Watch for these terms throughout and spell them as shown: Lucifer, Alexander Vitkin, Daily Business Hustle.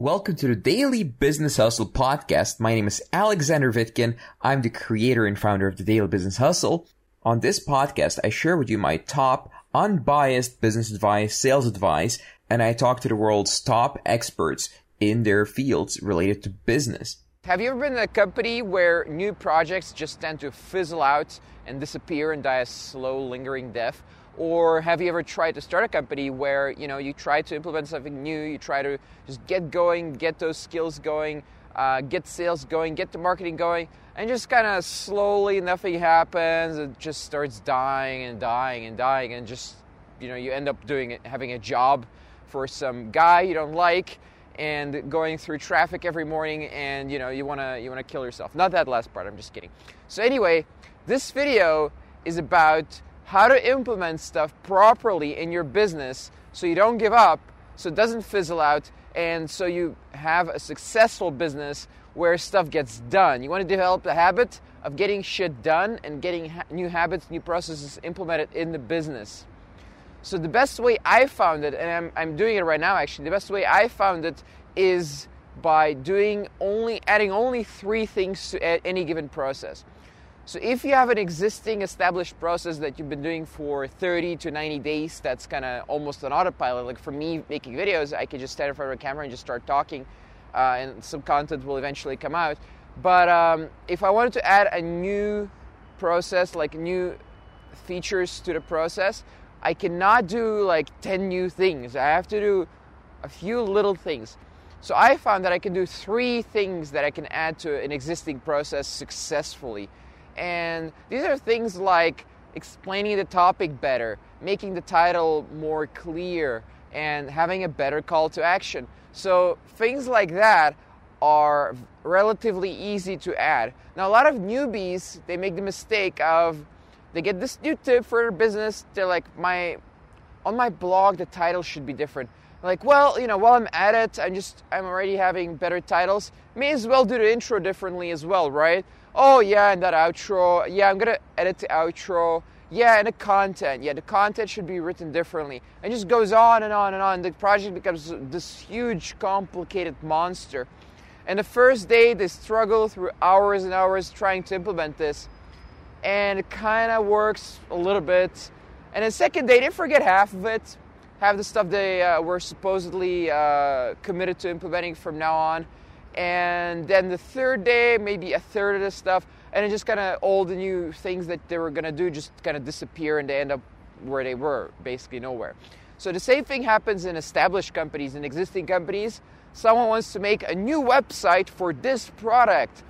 Welcome to the Daily Business Hustle podcast. My name is Alexander Vitkin. I'm the creator and founder of the Daily Business Hustle. On this podcast, I share with you my top unbiased business advice, sales advice, and I talk to the world's top experts in their fields related to business. Have you ever been in a company where new projects just tend to fizzle out and disappear and die a slow, lingering death? Or have you ever tried to start a company where, you try to implement something new, you try to just get going, get those skills going, get sales going, get the marketing going, and just kind of slowly nothing happens. It just starts dying and just, you end up having a job for some guy you don't like and going through traffic every morning and, you wanna kill yourself. Not that last part, I'm just kidding. So anyway, this video is about how to implement stuff properly in your business so you don't give up, so it doesn't fizzle out, and so you have a successful business where stuff gets done. You want to develop the habit of getting shit done and getting new habits, new processes implemented in the business. So the best way I found it, and I'm doing it right now actually, the best way I found it is by adding only three things to any given process. So if you have an existing established process that you've been doing for 30 to 90 days, that's kind of almost an autopilot. Like for me making videos, I could just stand in front of a camera and just start talking and some content will eventually come out. But if I wanted to add a new process, like new features to the process, I cannot do like 10 new things. I have to do a few little things. So I found that I can do three things that I can add to an existing process successfully. And these are things like explaining the topic better, making the title more clear, and having a better call to action. So things like that are relatively easy to add. Now a lot of newbies, they make the mistake of, they get this new tip for their business, they're like, on my blog the title should be different. Like, well, while I'm at it, I'm already having better titles. May as well do the intro differently as well, right? Oh yeah, and that outro. Yeah, I'm gonna edit the outro. Yeah, and the content. Yeah, the content should be written differently. It just goes on and on and on. The project becomes this huge, complicated monster. And the first day, they struggle through hours and hours trying to implement this. And it kind of works a little bit. And the second day, they forget half of it. Have the stuff they were supposedly committed to implementing from now on. And then the third day, maybe a third of the stuff, and it just kind of all the new things that they were going to do just kind of disappear and they end up where they were, basically nowhere. So the same thing happens in established companies, in existing companies. Someone wants to make a new website for this product.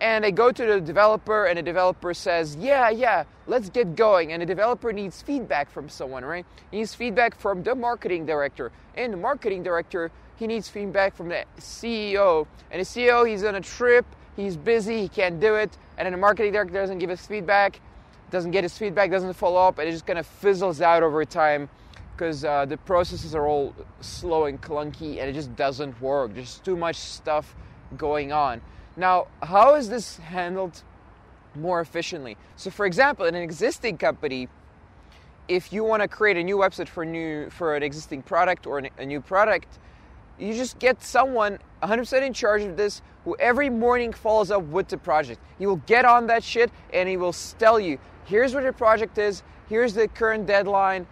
And they go to the developer and the developer says, yeah, let's get going. And the developer needs feedback from someone, right? He needs feedback from the marketing director. And the marketing director, he needs feedback from the CEO. And the CEO, he's on a trip, he's busy, he can't do it. And then the marketing director doesn't get his feedback, doesn't follow up, and it just kind of fizzles out over time because the processes are all slow and clunky and it just doesn't work. There's too much stuff going on. Now, how is this handled more efficiently? So, for example, in an existing company, if you want to create a new website for an existing product or a new product, you just get someone 100% in charge of this who every morning follows up with the project. He will get on that shit and he will tell you, here's what your project is, here's the current deadline,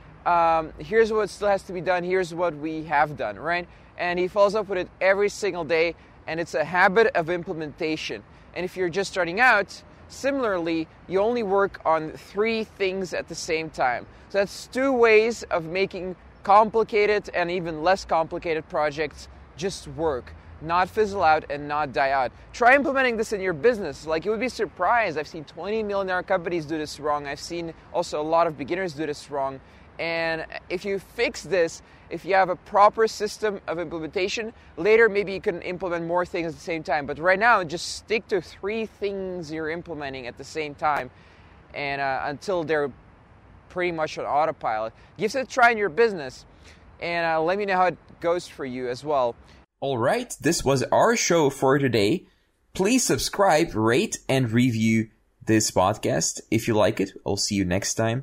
here's what still has to be done, here's what we have done, right? And he follows up with it every single day. And it's a habit of implementation. And if you're just starting out, similarly, you only work on three things at the same time. So that's two ways of making complicated and even less complicated projects just work, not fizzle out and not die out. Try implementing this in your business. Like, you would be surprised. I've seen 20 millionaire companies do this wrong. I've seen also a lot of beginners do this wrong. And if you fix this, if you have a proper system of implementation, later maybe you can implement more things at the same time. But right now, just stick to three things you're implementing at the same time and until they're pretty much on autopilot. Give it a try in your business and let me know how it goes for you as well. All right, this was our show for today. Please subscribe, rate, and review this podcast if you like it. I'll see you next time.